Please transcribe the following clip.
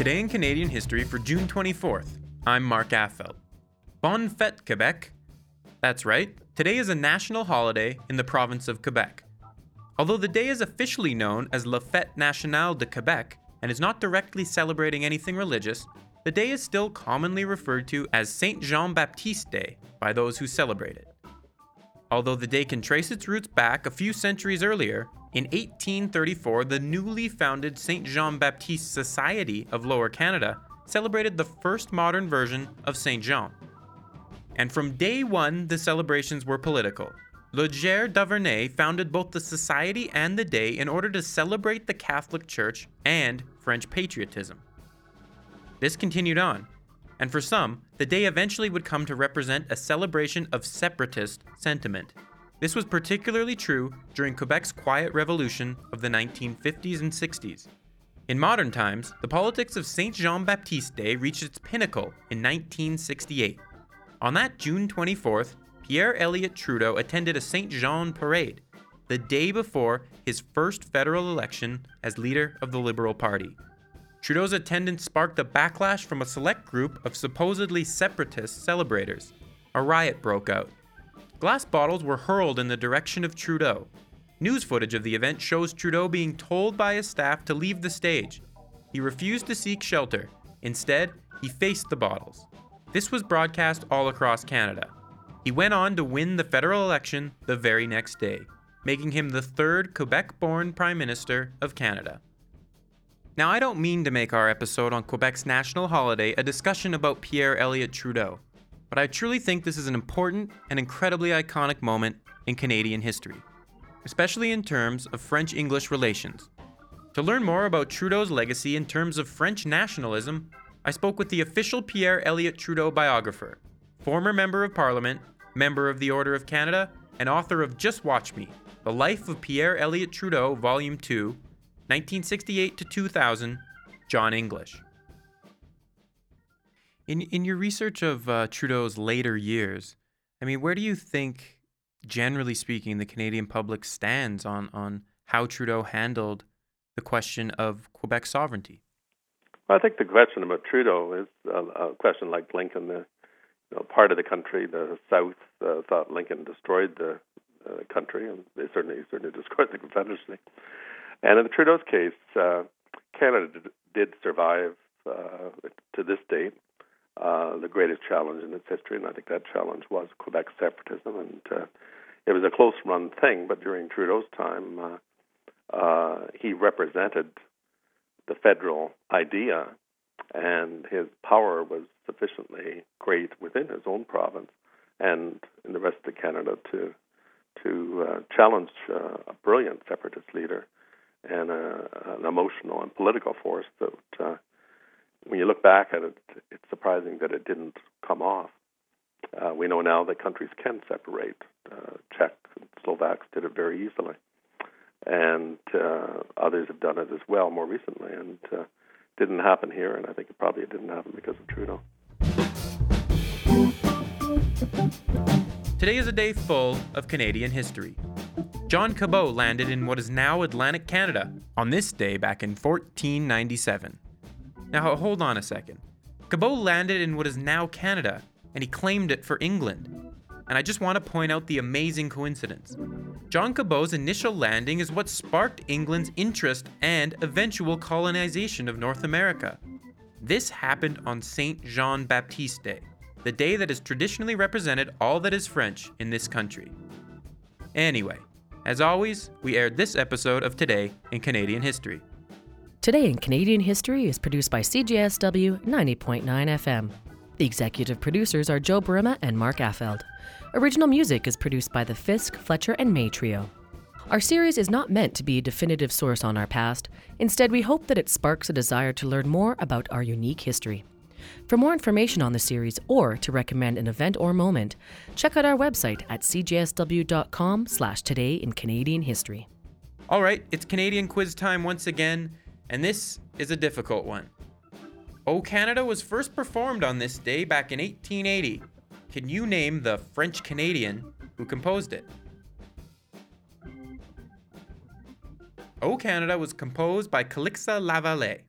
Today in Canadian History for June 24th, I'm Mark Affelt. Bonne fête, Quebec. That's right, today is a national holiday in the province of Quebec. Although the day is officially known as La Fête Nationale de Quebec and is not directly celebrating anything religious, the day is still commonly referred to as Saint-Jean-Baptiste Day by those who celebrate it. Although the day can trace its roots back a few centuries earlier, in 1834 the newly founded Saint-Jean-Baptiste Society of Lower Canada celebrated the first modern version of Saint-Jean. And from day one the celebrations were political. Louis-Jérôme Duvernay founded both the society and the day in order to celebrate the Catholic Church and French patriotism. This continued on, and for some, the day eventually would come to represent a celebration of separatist sentiment. This was particularly true during Quebec's Quiet Revolution of the 1950s and 60s. In modern times, the politics of Saint-Jean-Baptiste Day reached its pinnacle in 1968. On that June 24th, Pierre Elliott Trudeau attended a Saint-Jean parade, the day before his first federal election as leader of the Liberal Party. Trudeau's attendance sparked a backlash from a select group of supposedly separatist celebrators. A riot broke out. Glass bottles were hurled in the direction of Trudeau. News footage of the event shows Trudeau being told by his staff to leave the stage. He refused to seek shelter. Instead, he faced the bottles. This was broadcast all across Canada. He went on to win the federal election the very next day, making him the third Quebec-born Prime Minister of Canada. Now, I don't mean to make our episode on Quebec's national holiday a discussion about Pierre Elliott Trudeau, but I truly think this is an important and incredibly iconic moment in Canadian history, especially in terms of French-English relations. To learn more about Trudeau's legacy in terms of French nationalism, I spoke with the official Pierre Elliott Trudeau biographer, former Member of Parliament, Member of the Order of Canada, and author of Just Watch Me, The Life of Pierre Elliott Trudeau, Volume 2, 1968 to 2000, John English. In your research of Trudeau's later years, I mean, where do you think, generally speaking, the Canadian public stands on how Trudeau handled the question of Quebec sovereignty? Well, I think the question about Trudeau is a question like Lincoln. Part of the country, the South, thought Lincoln destroyed the country, and they certainly destroyed the Confederacy. And in Trudeau's case, Canada did survive to this date the greatest challenge in its history, and I think that challenge was Quebec separatism. And it was a close-run thing, but during Trudeau's time, he represented the federal idea, and his power was sufficiently great within his own province and in the rest of Canada to challenge a brilliant separatist leader and an emotional and political force that, when you look back at it, it's surprising that it didn't come off. We know now that countries can separate. Czech and Slovaks did it very easily, and others have done it as well more recently, and didn't happen here, and I think it probably didn't happen because of Trudeau. Today is a day full of Canadian history. John Cabot landed in what is now Atlantic Canada on this day back in 1497. Now, hold on a second. Cabot landed in what is now Canada, and he claimed it for England. And I just want to point out the amazing coincidence. John Cabot's initial landing is what sparked England's interest and eventual colonization of North America. This happened on Saint Jean-Baptiste Day, the day that has traditionally represented all that is French in this country. Anyway, as always, we aired this episode of Today in Canadian History. Today in Canadian History is produced by CJSW 90.9 FM. The executive producers are Joe Burima and Mark Affeld. Original music is produced by the Fisk, Fletcher, and May trio. Our series is not meant to be a definitive source on our past. Instead, we hope that it sparks a desire to learn more about our unique history. For more information on the series or to recommend an event or moment, check out our website at cjsw.com/today in Canadian History. All right, it's Canadian quiz time once again, and this is a difficult one. O Canada was first performed on this day back in 1880. Can you name the French Canadian who composed it? O Canada was composed by Calixa Lavallée.